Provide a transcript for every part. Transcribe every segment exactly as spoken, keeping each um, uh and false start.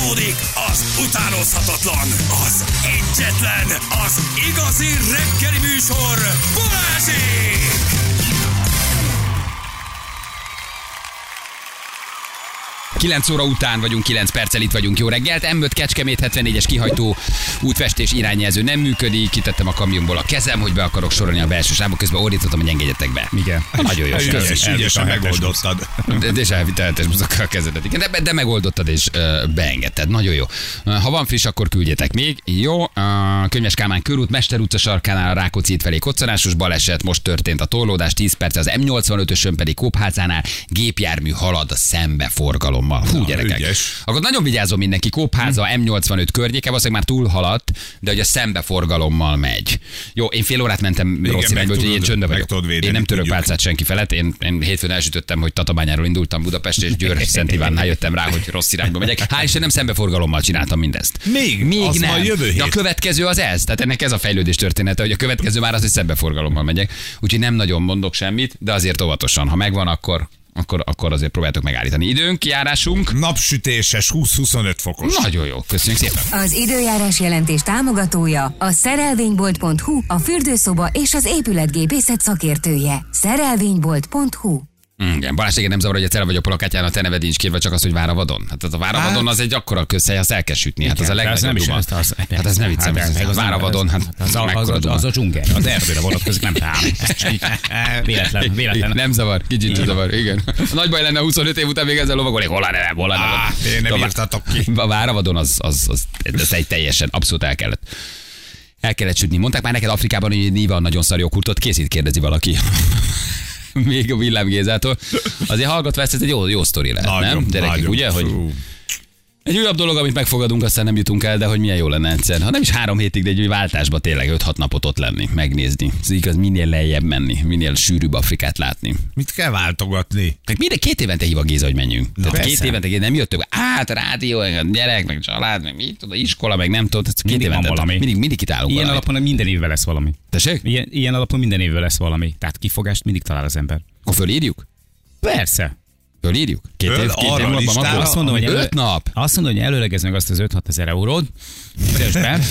Folytatódik az utánozhatatlan, az egyetlen, az igazi reggeli műsor, Balázsék! kilenc óra után vagyunk, kilenc perccel itt vagyunk, jó reggelt. em öt Kecskemét hetvennégyes kihajtó, útfestés, irányjelző nem működik, kitettem a kamionból a kezem, hogy be akarok sorolni a belső sávba, közben ordítottam, hogy engedjetek be. Igen. Nagyon jó. Ügyesen megoldottad. De és elvitelhetes mozokkal a kezedet. Igen, de, de megoldottad és uh, beengedted. Nagyon jó. Uh, ha van friss, akkor küldjetek még. Jó. Uh, Könyves Kálmán körút, Mester utca sarkánál a Rákóczi híd felé koccanásos baleset, most történt a torlódás, tíz perc, az em nyolcvanötösön pedig Kópházánál gépjármű halad a szembeforgalom. Hú, na, gyerekek. Ügyes. Akkor nagyon vigyázom mindenki. Kópháza, hm. em nyolcvanöt környéke, valószínűleg már túlhaladt, de hogy a szembeforgalommal megy. Jó, én fél órát mentem rossz irányból, hogy én csöndben vagyok. Védeni, én nem török pálcát senki felett. Én, én hétfőn elsütöttem, hogy Tatabányáról indultam Budapest, és Győr Szentivánál jöttem rá, hogy rossz irányba megyek. Hál' Isten, nem szembeforgalommal csináltam mindezt. Még, Még az nem. A jövő hét. A következő az ez. Tehát ennek ez a fejlődés története, hogy a következő már az, hogy szembeforgalommal megyek. Úgyhogy nem nagyon mondok semmit, de azért óvatosan. Ha megvan, akkor... Akkor, akkor azért próbáltok megállítani. Időnk, járásunk. Napsütéses, húsz-huszonöt fokos. Nagyon jó, köszönjük szépen. Az időjárás jelentés támogatója a szerelvénybolt pont hu, a fürdőszoba és az épületgépészet szakértője. szerelvénybolt pont hu. Igen, Balázs, igen, nem zavar, hogy egyszer vagy a plakátján a te neved nincs kérve, csak az, hogy vár a vadon. Hát az a vár a vadon az egy akkora közhely, azt el kell sütni. Hát az a legnagyobb duma. Hát ez nem viccem. Vár a vadon, hát mekkora duma. Az a dzsungel, az erdőre vonatkozik, nem talán. Véletlen, véletlen. Nem zavar, kicsit zavar, igen. Nagy baj lenne huszonöt év után még ezzel lovagolni, hol a nevem, hol a nevem. Én nem írtatok ki. A vár a vadon az egy teljesen, abszolút el kellett. El kellett sütni. Mondták már neked Afrikában, hogy Niva nagyon szar joghurtot készít, kérdezi valaki. Még a Villám Gézától. Azért hallgatva ezt, ez egy jó, jó sztori lehet, nagyon, nem? Gyerekek, nagyon, ugye? Hogy egy újabb dolog, amit megfogadunk, aztán nem jutunk el, de hogy milyen jó lenne egyszer. Ha nem is három hétig, de egy új váltásba tényleg öt-hat napot ott lenni, megnézni. Ez igaz, minél lejjebb menni, minél sűrűbb Afrikát látni. Mit kell váltogatni? Meg minden két évente hív a Géza, hogy menjünk. Na, két évente nem jöttök. Át, rádió, gyerek, meg család, meg mit tudom, iskola, meg nem tudom. Két mindig évente valami. Mindig, mindig kitálunk. Ilyen valamit. Alapon minden évvel lesz valami. Tessék? Ilyen, ilyen alapon minden évvel lesz valami. Tehát kifogást mindig talál az ember. Akkor fölírjuk? Persze. Fölírjuk? Két Öl év, két év múlva van. Azt mondom, hogy elő... öt nap. Azt mondom, hogy előlegezd meg azt az öt-hat ezer eurót. Törzsben.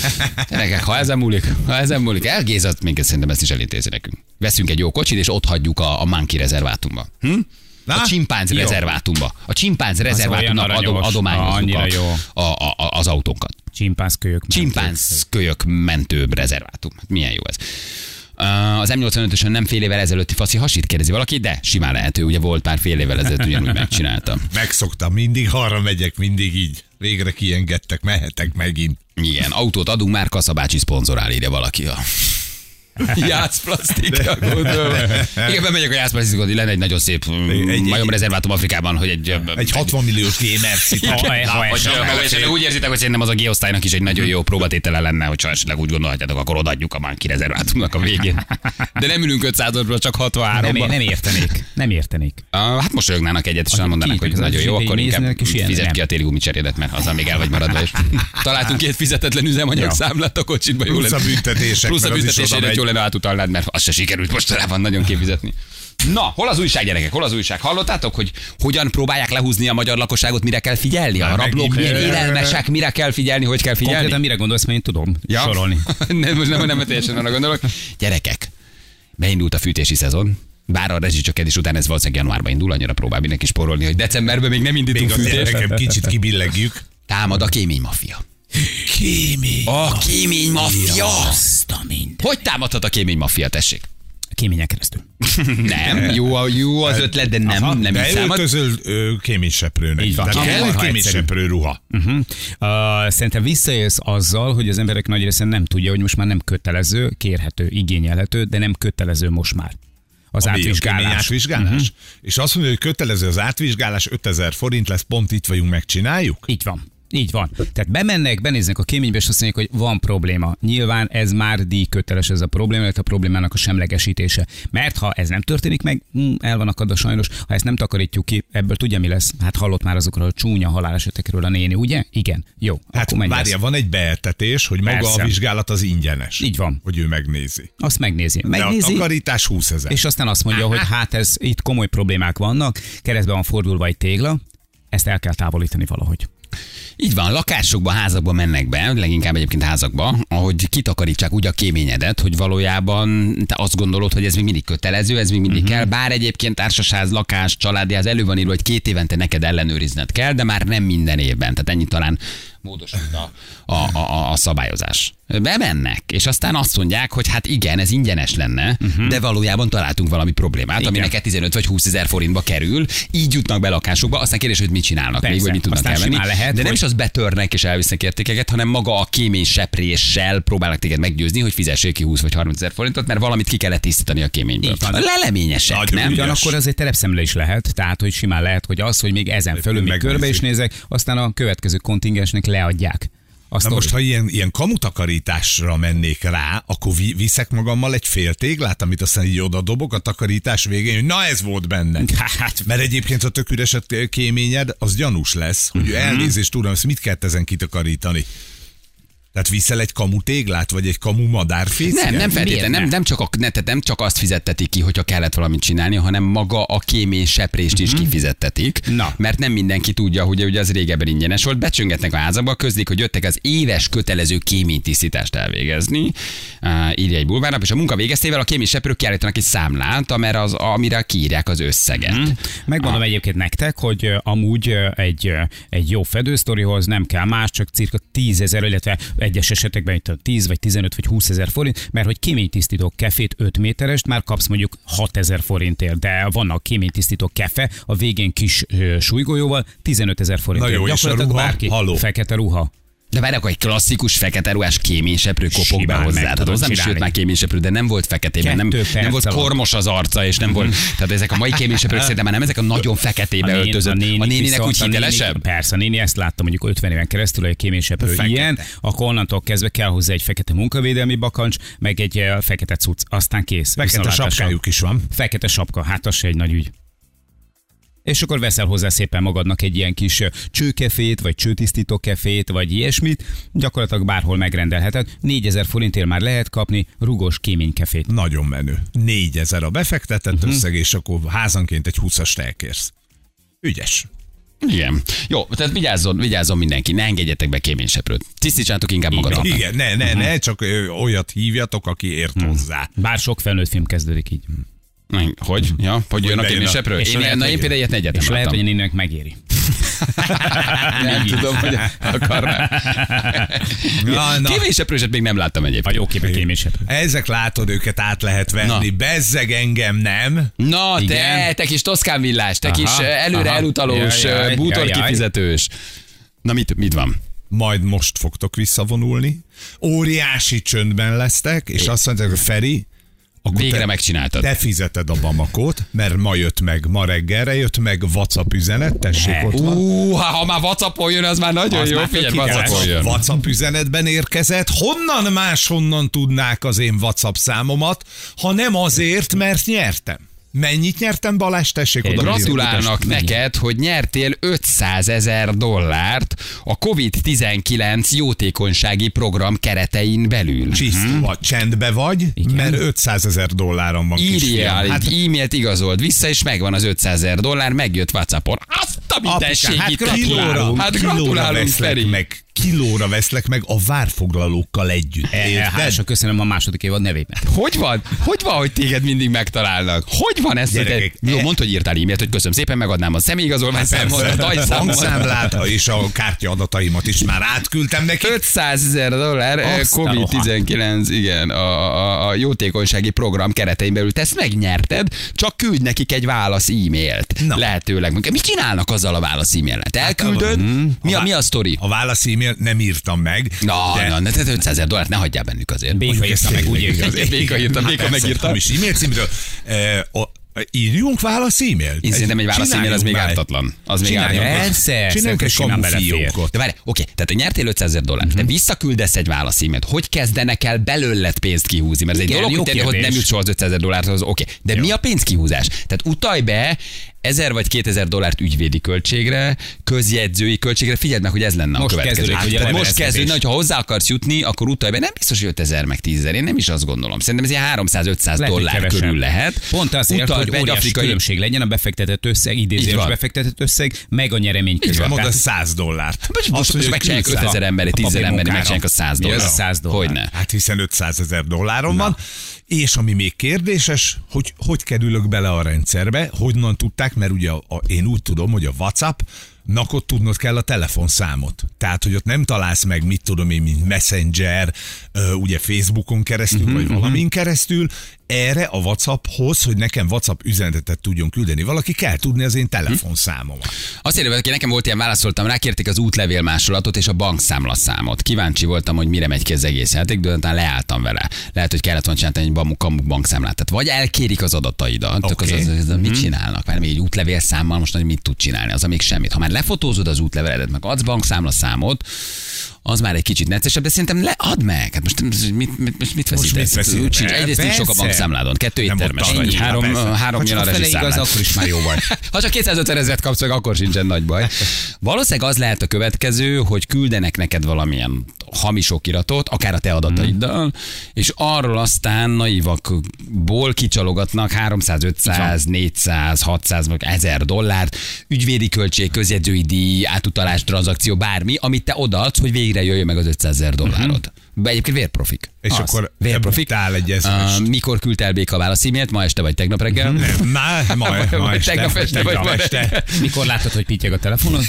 Gyerekek, ha ezen múlik, ha ezen múlik, elgézat minket, szerintem ezt is elintézi nekünk. Veszünk egy jó kocsit, és ott hagyjuk a, a Monkey rezervátumba. Hm? A csimpánz rezervátumba. A csimpánz rezervátumnak adom, adományozunk a, a, a, a, az autónkat. Csimpánz kölyök mentő. Csimpánz kölyök mentő rezervátum. Milyen jó ez. Az em nyolcvanötösön nem fél évvel ezelőtti faszi hasít, kérdezi valaki, de simán lehető, ugye volt pár fél évvel ezelőtt, ugyanúgy megcsináltam. Megszoktam, mindig arra megyek, mindig így. Végre kiengedtek, mehetek megint. Igen, autót adunk, már Kaszabácsi szponzorál, ide valaki a jászplasztikra gondolva. Igen, bemegyek a jászplasztikot, hogy lenne egy nagyon szép majomrezervátum Afrikában, hogy egy... Egy hatvan milliós G-mercit. Úgy érzitek, hogy szerintem az a G-osztálynak is egy nagyon jó próbatétele lenne, hogy esetleg úgy gondolhatjátok, akkor odaadjuk a Mánki rezervátumnak a végén. De nem ülünk ötszázról, csak hatvanháromban. Nem, nem értenék. Nem értenék. Hát mosolyognának egyet, és mondanák, hogy nagyon jó, akkor inkább fizet ki a téli gumicserédet, mert haza még el vagy maradva. Találtunk két fizetetlen üzemanyagszámlát a kocsiban. Plusz a büntetésére jól lenne átutalnád, mert az se sikerült mostanában nagyon kifizetni. Na, hol az újság, gyerekek? Hol az újság? Hallottátok, hogy hogyan próbálják lehúzni a magyar lakosságot, mire kell figyelni? A rablók milyen élelmesek, mire kell figyelni, hogy kell figyelni? Konkrétan mire gondolsz, mert én tudom ja. sorolni. nem, most nem, nem teljesen arra gondolok. Gyerekek, beindult a fűtési szezon. Bár a rezsicsökkentés után ez valószínűleg januárban indul, annyira próbál mindenki sporolni, hogy decemberben még nem indítunk fűtést. Még a gyerekem kicsit kibillegjük. Támad a kémény maffia. Kémény a kémény maffia. Hogy támadhat a kémény maffia, tessék? A kéményen keresztül. nem, jó, jó az ötlet, de nem. Aha, nem de öltözöl kéményseprőnek. Így van. Kell kéményseprő ruha. Uh-huh. Uh, szerintem visszaélsz azzal, hogy az emberek nagy része nem tudja, hogy most már nem kötelező, kérhető, igényelhető, de nem kötelező most már. Az átvizsgálás. átvizsgálás. Uh-huh. És azt mondja, hogy kötelező az átvizsgálás, ötezer forint lesz, pont itt vagyunk, megcsináljuk? Így van. Így van. Tehát bemennek, benéznek a kéménybe, és azt mondják, hogy van probléma. Nyilván ez már díjköteles ez a probléma, illetve a problémának a semlegesítése. Mert ha ez nem történik meg, el van akadva sajnos, ha ezt nem takarítjuk ki, ebből tudja mi lesz? Hát hallott már azokról a csúnya halálesetekről a néni, ugye? Igen. Jó. Hát várja, van egy beeltetés, hogy maga persze. A vizsgálat az ingyenes. Így van. Hogy ő megnézi. Azt megnézi. megnézi De a takarítás húszezer. És aztán azt mondja, hogy hát ez itt komoly problémák vannak, keresztbe van fordulva egy tégla, ezt el kell távolítani valahogy. Így van, lakásokba, házakba mennek be, leginkább egyébként házakba, ahogy kitakarítsák úgy a kéményedet, hogy valójában te azt gondolod, hogy ez még mindig kötelező, ez még mindig uh-huh. kell, bár egyébként társasház, lakás, családi ház elő van írva, hogy két évente neked ellenőrizned kell, de már nem minden évben, tehát ennyi talán módosult a, a, a, a szabályozás. Bemennek, és aztán azt mondják, hogy hát igen, ez ingyenes lenne, uh-huh. de valójában találtunk valami problémát, ami neked tizenöt vagy húszezer forintba kerül, így jutnak be lakásokba, aztán kérdés, hogy mit csinálnak, persze, még, vagy mit tudnak elvenni. Lehet, de nem is az betörnek és elvisznek értékeket, hanem maga a kéménysepréssel próbálnak téged meggyőzni, hogy fizessék ki húsz vagy harmincezer forintot, mert valamit ki kellett tisztítani a kéményből. Leleményesek, nagy nem? Ugyanakkor azért terepszemle is lehet, tehát hogy simán lehet, hogy az, hogy még ezen fölül még körbe is nézek, aztán a következő kontingensnek leadják. Azt Na most, ha ilyen, ilyen kamutakarításra mennék rá, akkor vi- viszek magammal egy fél téglát, amit aztán így oda dobok a takarítás végén, hogy na ez volt benne. Hát, mert egyébként a tök üres a kéményed, az gyanús lesz, hogy uh-huh. elnézést tudom, ezt mit kell ezen kitakarítani. Tehát viszel egy kamu téglát, vagy egy kamu madárfészket? Nem, nem feltétlenül. Nem, nem, csak a, ne, nem csak azt fizettetik ki, hogyha kellett valamit csinálni, hanem maga a kéményseprést is uh-huh. kifizettetik. Na. Mert nem mindenki tudja, hogy ugye az régebben ingyenes volt. Becsöngetnek a házakba, közlik, hogy jöttek az éves kötelező kéménytisztítást elvégezni. Uh, írja egy bulvárnap, és a munka végeztével a kéményseprők kiállítanak egy számlát, amire, az, amire kiírják az összeget. Uh-huh. Megmondom a... egyébként nektek, hogy amúgy egy, egy jó fedősztorihoz nem kell más, csak cirka tízezer, illetve egyes esetekben itt a tíz vagy tizenöt vagy húszezer forint, mert hogy kéménytisztító kefét öt méterest már kapsz mondjuk hatezer forintért, de vannak kéménytisztító kefe, a végén kis súlygolyóval tizenötezer forintért. Na jó, gyakorlatilag bárki halló. Fekete ruha. De várj, akkor egy klasszikus fekete ruhás kéményseprő kopog be hozzá. Az nem is jött már kéményseprő, de nem volt feketében, nem, nem volt kormos az arca, és nem volt. Tehát ezek a mai kéményseprők szerintem már nem ezek a nagyon feketébe öltözött. A, néni, a néninek úgy hitelesebb? Persze, a néni ezt láttam mondjuk ötven éven keresztül, hogy a kéményseprő ilyen, akkor onnantól kezdve kell hozzá egy fekete munkavédelmi bakancs, meg egy fekete cucc, aztán kész. Fekete sapkájuk is van. Fekete sapka, hát az se egy nagy ügy. És akkor veszel hozzá szépen magadnak egy ilyen kis csőkefét, vagy csőtisztító kefét, vagy ilyesmit, gyakorlatilag bárhol megrendelheted. négyezer forintért már lehet kapni rugós kéménykefét. Nagyon menő. négyezer a befektetett uh-huh. összeg, és akkor házanként egy húszast elkérsz. Ügyes. Igen. Jó, tehát vigyázzon, vigyázzon mindenki, ne engedjetek be kéményseprőt. Tisztítsátok inkább magatok. Igen, ne, ne, uh-huh. ne, csak olyat hívjatok, aki ért uh-huh. hozzá. Bár sok felnőtt film kezdődik így. Hogy? Ja, hogy jön a kéményseprő? Én, én, én például ilyet negyetem láttam. És lehet, hogy én ennek megéri. Nem tudom, hogy akarnám. Kéményseprőset még nem láttam egyébként. A jó képek kéményseprő. Ezek látod, őket át lehet venni. Bezzeg engem, nem? Na, te, te kis toszkánvillás, te kis előre elutalós, bútor kifizetős. Na, mit, mit van? Majd most fogtok visszavonulni. Óriási csöndben lesztek, és azt mondták, hogy Feri, akkor végre te, megcsináltad. Te fizeted a Bamakót, mert ma jött meg, ma reggelre jött meg WhatsApp üzenet, tessék ne. Ott van. Ú, ha már WhatsAppon jön, az már nagyon az jó, már figyelj, WhatsAppon jön. WhatsApp üzenetben érkezett, honnan máshonnan tudnák az én WhatsApp számomat, ha nem azért, mert nyertem. Mennyit nyertem, Balázs? Tessék oda. Gratulálnak neked, hogy nyertél ötszázezer dollárt a kovid tizenkilenc jótékonysági program keretein belül. Csisztva, csendbe vagy, igen. mert ötszázezer dolláron van. Írjál, hát, e-mailt igazold vissza, és megvan az ötszázezer dollár, megjött WhatsAppon. Azt a mindenségit! Hát gratulálunk, hát gratulálunk Feri. Meg. Kilóra veszlek meg a várfoglalókkal együtt. Hálásra köszönöm a második évad nevémet. Hogy van? Hogy van, hogy téged mindig megtalálnak? Hogy van ez? Gyerekek, te... Jó, mondd, hogy írtál e-mailt, hogy köszönöm szépen, megadnám a személyigazolvány számot, a bankszámlát, és a kártya adataimat is már átküldtem neki. ötszázezer dollár, kovid tizenkilenc, igen, a, a, a jótékonysági program keretein belül. Te ezt megnyerted, csak küldj nekik egy válasz e-mailt. No. Lehetőleg. Mit csinálnak azzal a válasz e-mailen? Te elküldöd? Mi a, mi a sztori? A válasz e-mail nem írtam meg. Na, de... na, tehát ötszázezer dollárt ne hagyjál bennük azért. Béka írtam meg, úgy értem. Béka írtam, Béka megírtam. És e-mail címről. Írjunk válasz e-mailt? Én szerintem egy válasz e-mail az még ártatlan. Az még ártatlan. Csináljunk egy kamuffiókot. De várj, oké, tehát nyertél ötszázezer dollárt, de visszaküldesz egy válasz e-mailt. Hogy kezdenek el belőled pénzt kihúzni? Mert ez egy dolog, hogy nem jut soha az ötszázezer dollárhoz, oké. De mi a pénzkihúzás? Tehát utalj be ezer vagy kétezer dollárt ügyvédi költségre, közjegyzői költségre, figyeld meg, hogy ez lenne most a következő. Kezdődik, most kezdődik, hogyha hozzá akarsz jutni, akkor utalj be, nem biztos, hogy ötezer meg tízezer, én nem is azt gondolom. Szerintem ez ilyen háromszáz-ötszáz dollár kevesen. Körül lehet. Pont azért, utalj, hogy óriás afrikai... különbség legyen a befektetett összeg, idézős befektetett összeg, meg a nyeremény között. Mondd a száz dollárt. Most, most megcsinálják ötezer emberi, tízezer emberi, megcsinálják a száz dollárt. Hogyne? Hát hiszen ötszázezer dollárom van. És ami még kérdéses, hogy hogy kerülök bele a rendszerbe, hogyan tudták, mert ugye a, a, én úgy tudom, hogy a WhatsApp, nak ott tudnod kell a telefonszámot. Tehát, hogy ott nem találsz meg, mit tudom én, mint Messenger, ugye Facebookon keresztül, uh-huh, vagy valamin uh-huh. keresztül, erre a WhatsApphoz, hogy nekem WhatsApp üzenetet tudjon küldeni valaki, kell tudni az én telefonszámomat. Azt érdekel, hogy nekem volt ilyen, válaszoltam rá, kérték az útlevél másolatot és a bankszámlaszámot. Kíváncsi voltam, hogy mire megy ki az egész játék, de utána leálltam vele. Lehet, hogy kellett volna csinálni egy kamuk bankszámlát. Tehát vagy elkérik az adataidat, okay. az, az, az, az mit csinálnak? Mert még egy útlevélszámmal most nagyon mit tud csinálni, az még semmit. Ha már lefotózod az útleveledet, meg adsz bankszámlaszámot, az már egy kicsit neccesebb, de szerintem le, add meg. Hát most mit, mit, mit veszítesz? Egyrészt nincs sok a bankszámládon, kettő éttermes vagy, három, három jön a rezsiszámlád. Akkor is már jó baj. Ha csak kétszázöt ezret kapsz meg, akkor sincsen nagy baj. Valószínűleg az lehet a következő, hogy küldenek neked valamilyen hamis okiratot, akár a te adataiddal, hmm. és arról aztán naivakból kicsalogatnak háromszáz, ötszáz, négyszáz, hatszáz, ezer dollárt, ügyvédi költség, közjegyzői díj, átutalás, tranzakció, bármi, amit te odaadsz, hogy végig Mire jöjjön meg az ötszázezer dollárod. Uh-huh. Egyébként vérprofik. És az, akkor vérprofik. Egy uh, mikor küldte el Béka válasz e-mailt? Ma este vagy tegnap reggel? Nem, má, ma, ma, ma, ma este. Tegnap este vagy ma este. Mikor láttad, hogy pittyeg a telefonod?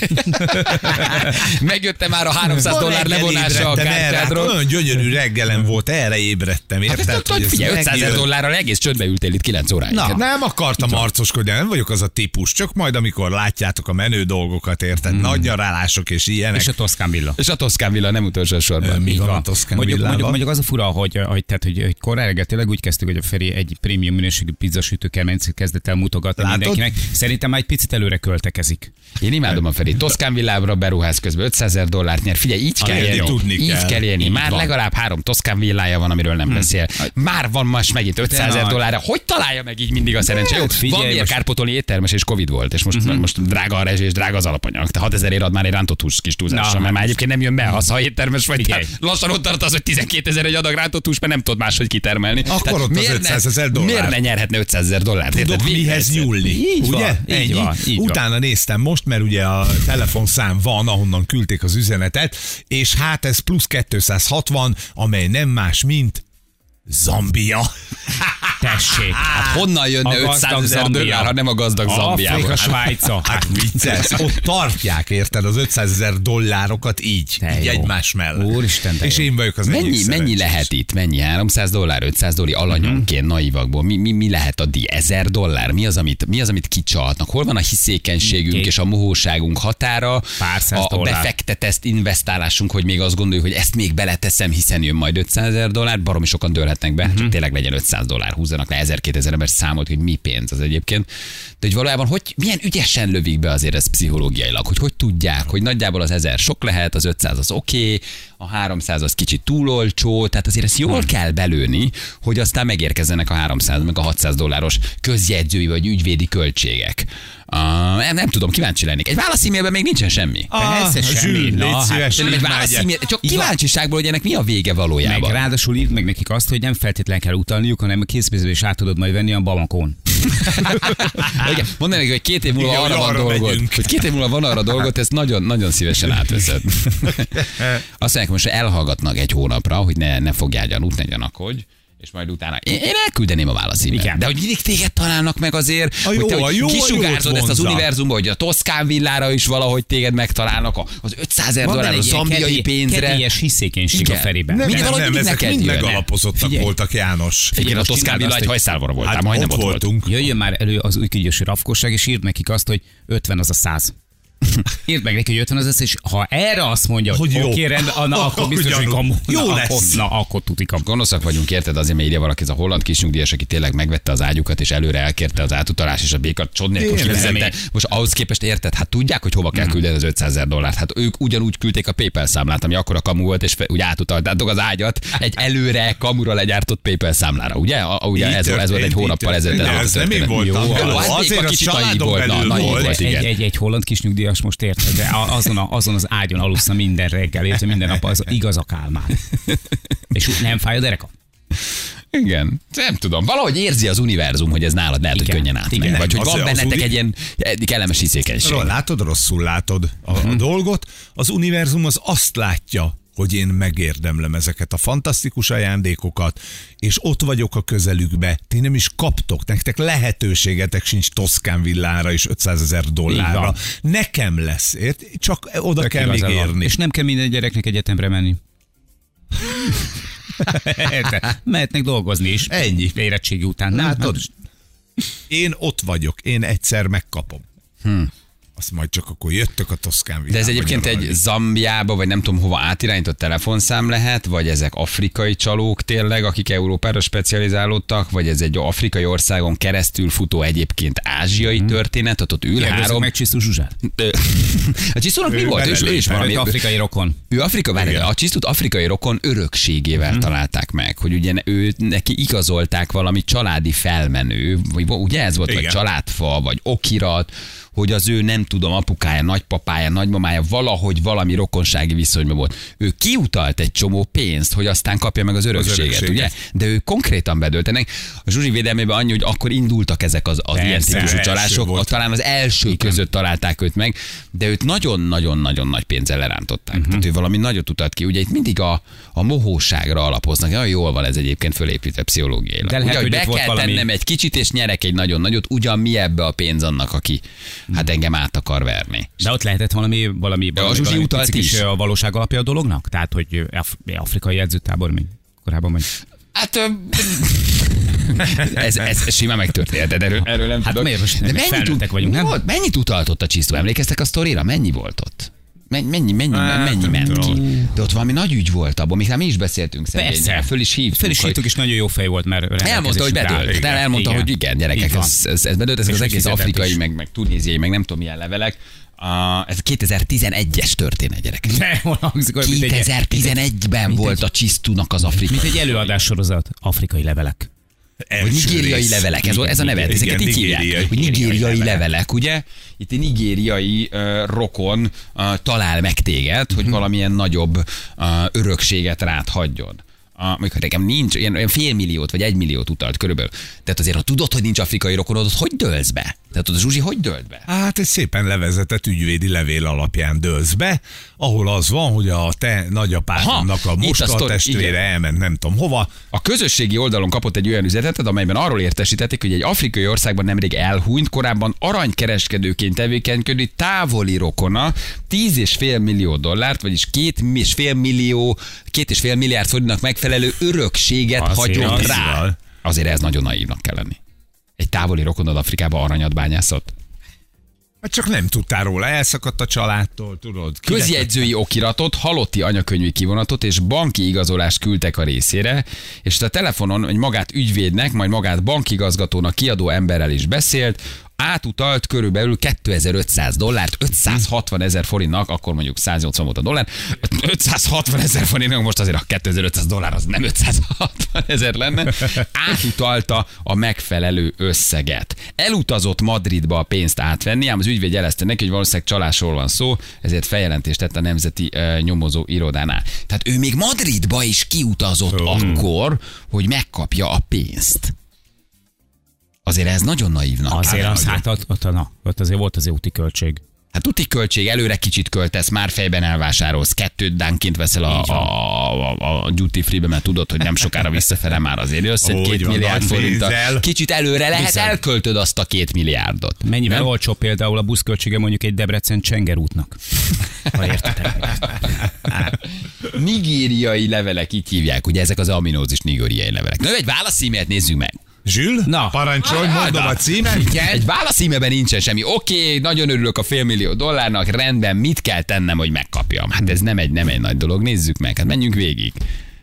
Megjöttem már a háromszáz dollár levonása a kártyádról. Olyan gyönyörű reggelen volt, erre ébredtem. Érted? Figyelj, ötszázezer dollárral egész csöndbe ültél itt kilenc óráig. Nem akartam arcoskodni, nem vagyok az a típus. Csak majd, amikor látjátok a menő dolgokat, érted? Nagy nyaralások és ilyenek. És a toszkán villa. És a toszkán villa, nem utolsó sorban. Mi van a toszkán villával? Mondjuk, mondjuk az a fura, hogy, hogy, tehát, hogy, hogy korán reggel tényleg úgy kezdtük, hogy a Feri egy prémium minőségű pizzasütő kemencét kezdett el mutogatni mindenkinek. Szerintem már egy picit előre költekezik. Én imádom a Feri. Toszkán villára beruház közben ötszázezer dollárt nyer. Figyelj, így kell élni. Így kell élni. Már legalább három toszkán villája van, amiről nem beszél. Már van most megint ötszázezer dollárra. Hogy találja meg így mindig a szerencsét? Van ilyen kárpotolni éttermes és Covid volt, és most, most drága a rezsé és drága az alapanyag. Te hatezer ad már egy rántott hús kis túlzással, mert már egyébként nem jön be, az, ha éttermes vagy. Tehát lassan ott tart az, hogy tizenkétezer egy adag rántott hús, mert nem tud máshogy kitermelni. Akkor ott az ötszázezer dollár. Miért ne nyerhetne ötszázezer dollárt? Tudok mihez nyúlni. Ugye? Így van. Utána néztem most, mert ugye a telefonszám van, ahonnan küldték az üzenetet, és hát ez plusz kétszázhatvan, amely nem más, mint Zambia. Tessék. Hát honnan jönne ötszázezer dollár, ha nem a gazdag Zambiából? Afrika, Svájca. Hát vicces. Ott tartják, érted, az ötszázezer dollárokat így, így egymás mellett. Úristen, és én vagyok az egyik szerencsés. Mennyi lehet itt? Mennyi? háromszáz dollár, ötszáz dollár alanyonként, naivakból. Mi, mi, mi lehet a díj? ezer dollár? Mi az, amit, mi az, amit kicsalhatnak? Hol van a hiszékenységünk Két. és a mohóságunk határa? Pár száz a, a befektetett investálásunk, hogy még azt gondoljuk, hogy ezt még beleteszem, hiszen jön majd ötszázezer dollár. Baromi sokan dőlhetnek be, csak tényleg legyen ötszáz dollár. Húzzanak le ezer-kétezer ember számolt, hogy mi pénz az egyébként. De hogy valójában, hogy milyen ügyesen lövik be azért ez pszichológiailag, hogy hogy tudják, hogy nagyjából az ezer sok lehet, az ötszáz az oké, okay, a háromszáz az kicsit túl olcsó, tehát azért ezt jól kell belőni, hogy aztán megérkezzenek a háromszáz, meg a hatszáz dolláros közjegyzői vagy ügyvédi költségek. Uh, nem, nem tudom, kíváncsi lennék. Egy válasz e-mailben még nincsen semmi. Ah, Zsűl, légy szíves. Egy válasz e-mail, csak kíváncsiságból, hogy ennek mi a vége valójában. Meg ráadásul írd meg nekik azt, hogy nem feltétlenül kell utalniuk, hanem a készpénzből is át tudod majd venni a Bamakón. Mondd neki, hogy két év múlva igen, arra van dolgot. Hogy két év múlva van arra dolgot, ezt nagyon-nagyon szívesen átveszed. Azt mondják, most elhallgatnak egy hónapra, hogy ne, ne fogjál gyanút, ne gyanakodj. És majd utána én elküldeném a válasz e-mailt. De hogy mindig téged találnak meg azért, a hogy jó, te hogy jó, kisugárzod ezt az univerzumba, hogy a toszkán villára is valahogy téged megtalálnak, az ötszázezer dollár a zambiai pénzre. Kedélyes hiszékenység igen. a Feriben. Nem, nem, nem, ezek mind megalapozottak voltak, János. Igen, a toszkán villá egy hajszálvara voltál, hát majdnem ott voltunk. Jöjjön már elő az újkügyösi rafkosság, és írd nekik azt, hogy ötven az a száz. Írd meg neki, hogy ötven az lesz, és ha erre azt mondja, hogy, hogy oké, rendben, na, akkor biztos, hogy kamu. Jó na, lesz. Akkor, na, akkor tudik. Gonoszak vagyunk, érted? Azért, mert ide valaki, ez a holland kisnyugdíjas, aki tényleg megvette az ágyukat, és előre elkérte az átutalás, és a béka csod nélkül kifizette. Most ahhoz képest érted, hát tudják, hogy hova kell küldeni az ötszázezer dollárt. Hát ők ugyanúgy küldték a PayPal számlát, ami akkor a kamu volt, és úgy átutaltátok az ágyat egy előre kamura legyártott PayPal számlára, ugye? A, ugye ez, ez volt egy hónappal ezelőtt. Ez nem én voltam. Egy holland kisnyugdíjas most érted, de azon, a, azon az ágyon alussza minden reggel, érted, minden nap az igaz a kálmán. És úgy nem fáj a dereka? Igen, nem tudom. Valahogy érzi az univerzum, hogy ez nálad lehet, igen, hogy könnyen átmegy. Igen. Vagy hogy az van bennetek úgy... egy ilyen kellemes hiszékenység. Látod, rosszul látod a, uh-huh. a dolgot. Az univerzum az azt látja, hogy én megérdemlem ezeket a fantasztikus ajándékokat, és ott vagyok a közelükbe, ti nem is kaptok, nektek lehetőségetek sincs Toszkán villára és ötszázezer dollárra. Nekem lesz, ért? Csak oda Tök kell még érni. És nem kell minden gyereknek egyetemre menni. Mehetnek dolgozni is. Ennyi. Érettségi után. Nem? Látod? Én ott vagyok, én egyszer megkapom. Hm. Azt majd csak akkor jöttök a Toszkán világ. De ez egyébként egy Zambiába, vagy nem tudom hova átirányított telefonszám lehet, vagy ezek afrikai csalók tényleg, akik Európára specializálódtak, vagy ez egy afrikai országon keresztül futó egyébként ázsiai hmm. történet, ott, ott ül Kérdezzük három... meg Csisztus Zsuzsát. A Csisztónak mi volt? Ő is valami afrikai rokon. Ő afrika, várj, a Csisztót afrikai rokon örökségével hmm. találták meg, hogy ugye ő, neki igazolták valami családi felmenő, vagy ugye ez volt, igen, vagy családfa, vagy okirat, hogy az ő nem tudom, apukája, nagypapája, nagymamája valahogy valami rokonsági viszonyban volt. Ő kiutalt egy csomó pénzt, hogy aztán kapja meg az örökséget, az örökséget. Ugye? De ő konkrétan bedőlt ennek. A Zsuzsi védelmében annyi, hogy akkor indultak ezek az, az ilyen típusú csalások, talán az első Igen. között találták őt meg, de őt nagyon-nagyon-nagyon nagy pénzzel lerántották. Uh-huh. Tehát ő valami nagyot utalt ki. Ugye itt mindig a, a mohóságra alapoznak. Nagyon jól van ez egyébként fölépítve pszichológiailag. De lehet, ugye, hogy be kell valami... tennem egy kicsit, és nyerek egy nagyon nagyot, ugyan mi ebbe a pénz annak, aki hát engem át akar verni. De ott lehetett valami, valami, valami, a valami picik is a valóság alapja a dolognak? Tehát, hogy afrikai edzőtábor, mint korábban mondjuk. Hát... ez, ez simán megtörtént, de erről, erről nem hát tudok. Miért, de mennyit, vagyunk, nem? Volt, mennyit utaltott a Csisztó? Emlékeztek a sztorira? Mennyi volt ott? Mennyi, mennyi, hát, mennyi ment ki? De ott valami nagy ügy volt abban, amikről mi is beszéltünk szerint. Föl is hívtuk. Föl is hívtuk, és nagyon jó fej volt, mert... Elmondta, hogy bedőlt. De elmondta, igen, hogy igen, gyerekek, ez, ez, ez bedőlt, ezek az egész afrikai, meg, meg tunéziai, meg nem tudom milyen levelek. Uh, ez kétezer-tizenegyes történet, gyerekek. kétezer-tizenegyben volt a Csisztónak az afrikai. Mint egy előadássorozat, afrikai levelek. Vagy nigériai levelek, ez, ez a neve, ezeket így hívják. Nigériai levelek, ugye? Itt egy nigériai uh, rokon uh, talál meg téged, hogy valamilyen nagyobb uh, örökséget rád hagyjon. Amikor nekem nincs, ilyen félmilliót vagy egymilliót utalt körülbelül. Tehát azért, ha tudod, hogy nincs afrikai rokonod, ott hogy dőlsz be? Tehát a Zsuzsi hogy dőlt be? Hát egy szépen levezetett ügyvédi levél alapján dőlsz be, ahol az van, hogy a te nagyapádnak a mostantestvére testvére elment nem tudom hova. A közösségi oldalon kapott egy olyan üzenetet, amelyben arról értesítették, hogy egy afrikai országban nemrég elhunyt, korábban aranykereskedőként tevékenyködő távoli rokona tíz és fél millió dollárt, vagyis két és fél millió, két és fél milliárd forintnak megfelelő örökséget hagyott rá. Azért ez nagyon naívnak kell lenni. Egy távoli rokonod Afrikába aranyat bányászott? Hát csak nem tudtál róla, elszakadt a családtól, tudod. Közjegyzői okiratot, halotti anyakönyvi kivonatot és banki igazolást küldtek a részére, és a telefonon egy magát ügyvédnek, majd magát bankigazgatónak kiadó emberrel is beszélt, átutalt körülbelül kétezer-ötszáz dollárt, ötszázhatvanezer forintnak, akkor mondjuk száznyolcvan volt a dollár, ötszázhatvanezer forintnak, most azért a kétezer-ötszáz dollár az nem ötszázhatvanezer lenne, átutalta a megfelelő összeget. Elutazott Madridba a pénzt átvenni, ám az ügyvéd jelezte neki, hogy valószínűleg csalásról van szó, ezért feljelentést tett a Nemzeti uh, Nyomozó Irodánál. Tehát ő még Madridba is kiutazott hmm. akkor, hogy megkapja a pénzt. Azért ez nagyon naívnak. Azért az, hát ott, ott, na, ott azért volt az úti költség. Hát úti költség, előre kicsit költesz, már fejben elvásárolsz, kettőt dánként veszel a, a, a, a duty free-be, mert tudod, hogy nem sokára visszafele már azért jössz, hogy két milliárd forint. Kicsit előre lehet, Vizel. elköltöd azt a két milliárdot. Mennyivel olcsó például a buszköltsége mondjuk egy Debrecen-Csenger útnak? Ha értetek. Nigériai levelek, így hívják, ugye ezek az aminózis nigériai levelek. Na, egy válasz e-mailt nézzük meg. Zsül, na, parancsolj, mondom a címet. Egy válaszímeben nincsen semmi. Oké, nagyon örülök a félmillió dollárnak, rendben, mit kell tennem, hogy megkapjam? Hát ez nem egy, nem egy nagy dolog, nézzük meg, hát menjünk végig.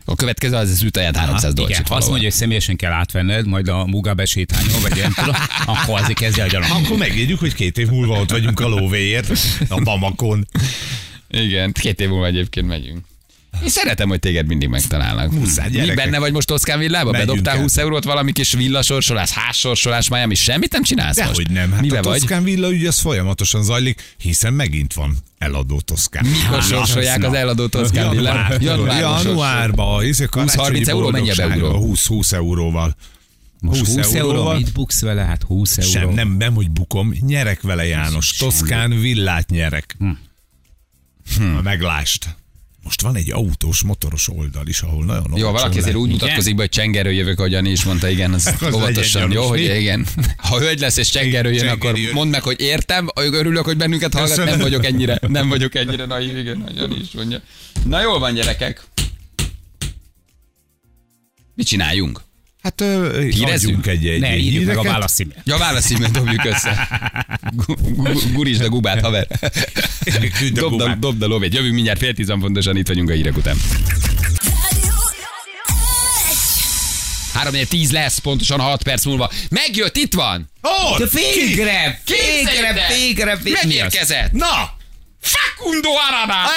A következő az az ütaját háromszáz dolcsit. Azt mondja, hogy személyesen kell átvenned, majd a Mugabe sétányon, vagy ilyen tudom, akkor azért kezdje a gyalogolni. Akkor megvédjük, hogy két év múlva ott vagyunk a lóvéért, a Bamakon. Igen, két év múlva egyébként megyünk. Én szeretem, hogy téged mindig megtalálnak. Muszáj, mi benne vagy most Toszkán villába? Bedobtál el. húsz eurót valami kis villasorsolás, házsorsolás, Miami, semmit nem csinálsz de most? Dehogy nem, hát mibe a Toszkán villa ügy az folyamatosan zajlik, hiszen megint van eladó Toszkán. Mikor sorsolják az eladó Toszkán villát? Januárban. húsz-harminc euró mennyi beugról? húsz-húsz euróval. Most húsz, húsz euró, mit buksz vele? Hát húsz euró. Sem, nem, nem, hogy bukom. Nyerek vele, János. Toszkán villát nyerek. Meglásd. Most van egy autós, motoros oldal is, ahol nagyon... Jó, valaki azért úgy mutatkozik be, hogy csengerről jövök, ahogyan is mondta, igen, az, az óvatosan, jó, hogy igen. Ha hölgy lesz és csengerről jön, akkor mondd meg, hogy értem, örülök, hogy bennünket hallgat, köszönöm. nem vagyok ennyire, nem vagyok ennyire naív, igen, nagyon is mondja. Na jól van, gyerekek. Mit csináljunk? Hát hírezzünk egy-egy. Ne, írjuk meg a válaszszímet. Ja, a válaszszímet dobjuk össze. Gurítsd a gubát, haver. Dobd a lovét. Jövünk mindjárt fél tízan pontosan, itt vagyunk a hírek után. három tíz lesz, pontosan hat perc múlva. Megjött, itt van. Hol? Végre, végre, végre, végre. Megérkezett. Na! Facundo Arana!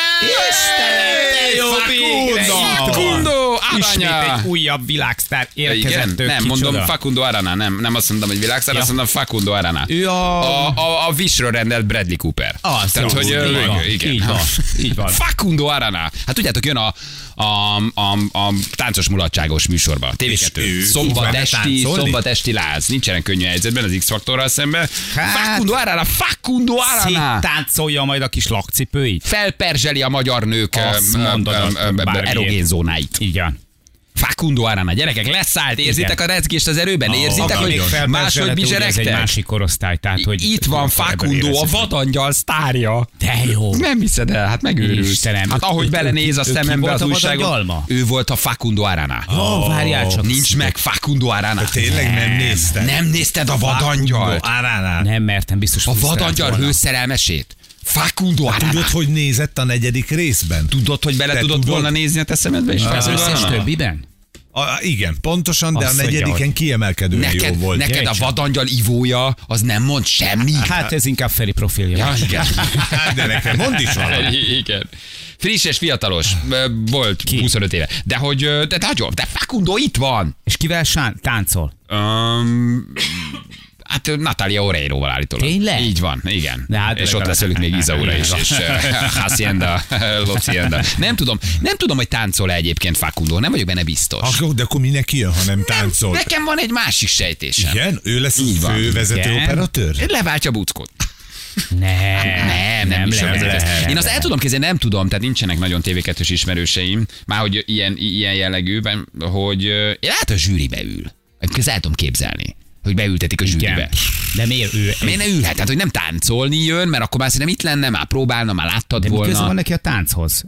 Facundo Arana! Egy újabb világsztár érkezett. Igen? Nem, mondom Facundo Arana, nem, nem azt mondom, hogy világsztár, ja. azt mondom Facundo Arana. Ja. A, a, a Visről rendelt Bradley Cooper. Az, tehát, jó, hogy ő, van, ő, igen. Így van, így van. Facundo Arana. Hát tudjátok, jön a A, a, a táncos mulatságos műsorban. té vé kettő. Szombatesti, szombatesti láz. Nincsenek könnyű helyzetben az X-faktorral szemben. Hát, Facundo Arana, Facundo Arana! Széttáncolja majd a kis lakcipőit. Felperzseli a magyar nők erogén zónáit. Igen. Facundo Arana, gyerekek, leszállt, érzitek igen. a reckést az erőben, oh, érzitek, hogy máshogy bizseregtek. Ez egy másik korosztály, tehát, hogy... Itt van Facundo, a vadangyal sztárja. De jó. Nem hiszed el, hát megőrülsz. Istenem. Hát ahogy belenéz a szemembe az újságon. Ő volt a Facundo Arana. Ó, várjál csak. Nincs meg Facundo Arana. Tényleg nem nézted? Nem nézted a vadangyalt. Nem mertem, biztos. A vadangyal hőszerelmesét. Facundo Arana. Tudod, hogy nézett a negyedik részben? Tudod, hogy bele tudod volna nézni a te szemedbe is? Az összes többiben? A, igen, pontosan, de azt a negyediken mondja, kiemelkedően neked, jó volt. Neked a vadangyal ivója, az nem mond semmi? Hát ez inkább Feri profilja. Ja, igen. De nekem mond is valami. Igen. Friss és fiatalos. Volt ki? huszonöt éve. De hogy, de, de, de, de Facundo itt van. És kivel sán, táncol? Um, Hát Natalia Oreiróval állítólag. Tényleg? Így van, igen. Hát, és ott lesz előtt még Izaura is, és Hacienda, Locienda. Nem tudom, nem tudom, hogy táncol-e egyébként Facundo, nem vagyok benne biztos. Akkor, de akkor mindenki jön, ha nem táncol. Nem, nekem van egy másik sejtésem. Igen? Ő lesz a fővezető operatőr? Leváltja Buckot. Nem, nem, nem, nem lehet. Én azt el tudom képzelni, nem tudom, tehát nincsenek nagyon té vé kettős ismerőseim, már hogy ilyen, ilyen jellegűben, hogy lehet a zsűribe ül. Ezt el tudom képzelni, hogy beültetik a zsűribe. De miért ő? Miért ne ülhet? Hát, hogy nem táncolni jön, mert akkor már szerintem itt lenne, már próbálna, már láttad de volna. De mi köze van neki a tánchoz?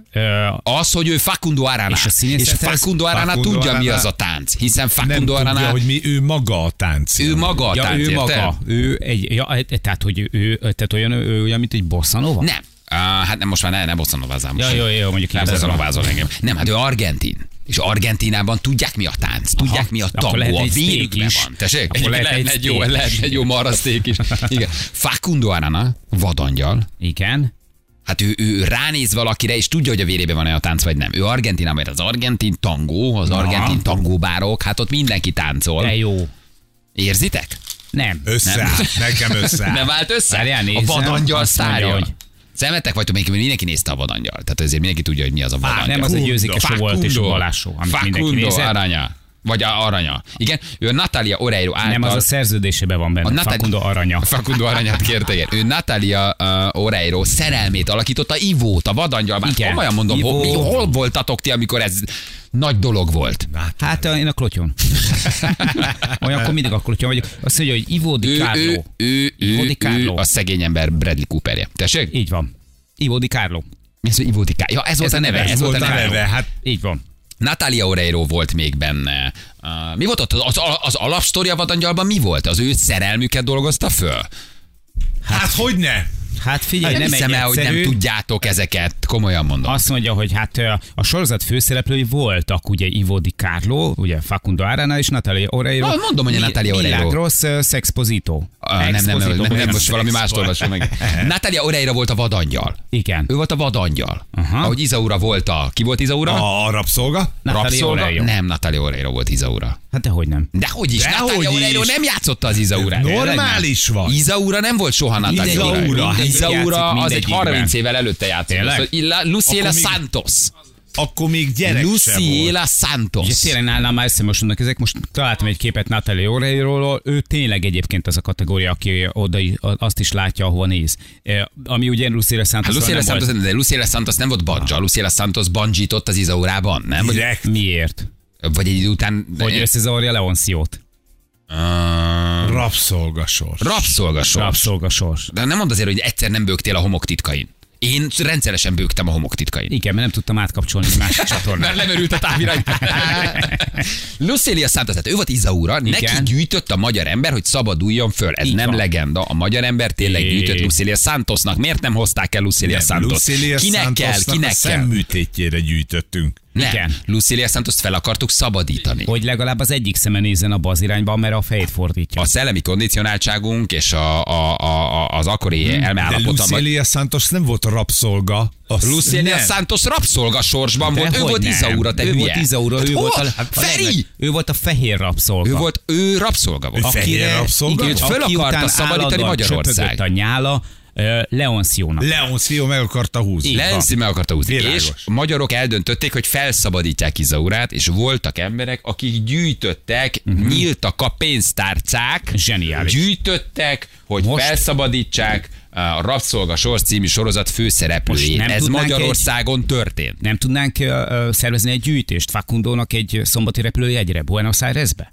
Az, hogy ő Facundo Arana. És, és Facundo Arana Facundo tudja, Arana... mi az a tánc. Hiszen Facundo nem Arana... Nem tudja, hogy mi, ő maga a tánc. Ő maga a tánc, ja, ő maga. Ő egy, ja, tehát, hogy ő, tehát olyan, ő, olyan, mint egy bossa nova? Nem. Uh, hát nem, most már ne, ne bossa novázám. Ja, jó, jó, mondjuk nem bossa novázol engem. Nem, hát ő argentin. És Argentínában tudják, mi a tánc, tudják, aha, mi a tangó, a vérükben van. Tessék, akkor lehet egy, egy jó, egy jó maraszték is. Igen. Facundo Arana, vadangyal. Igen. Hát ő, ő ránéz valakire, és tudja, hogy a vérében van-e a tánc, vagy nem. Ő Argentínában, mert az argentin tangó, az argentin tangóbárok, hát ott mindenki táncol. De jó. Érzitek? Nem. Összeáll, nem. nekem összeáll. Nem állt össze? Várjál, a vadangyal szárja. Szemetek vagytok, még mindenki nézte a vadangyal. Tehát ezért mindenki tudja, hogy mi az a vadangyal. Nem, az egy győzikes volt és valásó, amit Facundo mindenki nézett. Aranya. Vagy a aranya. Igen, ő Natalia Oreiro által... Nem, az a szerződésében van benne. A Natali... Facundo Aranya. Facundo Aranyát kérte, igen. Ő Natalia uh, Oreiro szerelmét alakította, ivót, a vadangyal. Már komolyan mondom, hol, hol voltatok ti, amikor ez... Nagy dolog volt. Hát én a klotyon. Olyankor mindig a klotyon vagyok. Azt mondja, hogy Ivo Di Carlo. Ő, ő, ő, a szegény ember Bradley Cooperje. Tessék? Így van. Ivo Di Carlo. Ez Ivo Di Carlo. Ja, ez volt a neve. Ez volt a neve. Hát így van. Natália Oreiro volt még benne. Uh, mi volt ott? Az, az alapsztori a vadangyalban mi volt? Az ő szerelmüket dolgozta föl? Hát, hát hogyne? Hát figyelj, hát nem hiszem el, hogy nem tudjátok ezeket, komolyan mondom. Azt mondja, hogy hát a sorozat főszereplői voltak, ugye Ivo Di Carlo, ugye Facundo Arana és Natalia Oreiro. Na, mondom, hogy Natalia Oreiro. Milagros Szexposito. Ah, nem, nem, nem, nem, nem, most valami más olvasom meg. Natalia Oreiro volt a vadangyal. Igen. Ő volt a vadangyal. Aha. Ahogy Izaura volt a... Ki volt Izaura? A rabszolga. Rabszolga? Nem, Natalia Oreiro volt Izaura. Hát dehogy nem. Dehogy is. Natalia Oreiro nem játszotta az Izaurát. Normális van. Izaura nem volt soha Natalia Oreiro. Izaura az egy harminc évvel előtte játszott. Luciela még... Santos. Akkor még gyerek Luciela Santos. És tényleg nálam már eszembe mondnak ezek. Most találtam egy képet Natalia Oreiról. Ő tényleg egyébként az a kategória, aki oda azt is látja, ahova néz. E, ami ugye Luciela Santos. Luciela Santos, volt... de Luciela Santos nem volt banja. Luciela Santos banjított az Izaurában, nem? Direkt. Miért? Vagy egy idő után... Vagy összezavarja Leonciót. Uh... Rabszolgasors. Rabszolgasors. Rabszolgasors. De nem mondd azért, hogy egyszer nem bőgtél a homok titkain. Én rendszeresen bőgtem a homok titkain. Igen, mert nem tudtam átkapcsolni egy másik csatornát. Mert lemerült a távirány. Luciela Santos, tehát ő volt Izaura, neki gyűjtött a magyar ember, hogy szabaduljon föl. Ez így nem van. Legenda, a magyar ember tényleg é. gyűjtött Luciela Santosnak. Miért nem hozták el Luciela Santos? Kinek kell, kinek a szemműtétjére gyűjtöttünk. Nem, Luciela Santost fel akartuk szabadítani. Hogy legalább az egyik szeme nézzen abba az irányba, mert a fejét fordítja. A szellemi kondicionáltságunk és a, a, a, az akkori hmm. elmeállapot. De Luciela Santos nem volt rabszolga. Luciela Santos rabszolga sorsban de volt. Ő volt nem. Izaura, te ő hülye. Volt Izaura, hát ő, volt a, a Feri. ő volt a fehér rabszolga. Ő volt, ő rabszolga volt. Fehér rabszolga? Őt fel akarta szabadítani Magyarország. A nyála. Leonciónak. Leonció meg akarta húzni. Leonció meg akarta húzni. Világos. És magyarok eldöntötték, hogy felszabadítják Izaurát, és voltak emberek, akik gyűjtöttek, uh-huh. nyíltak a pénztárcák, zseniális. Gyűjtöttek, hogy most felszabadítsák a Rabszolgasors című sorozat főszereplőjét. Ez Magyarországon egy, történt. Nem tudnánk uh, szervezni egy gyűjtést Facundónak egy szombati repülőjegyre Buenos Airesbe?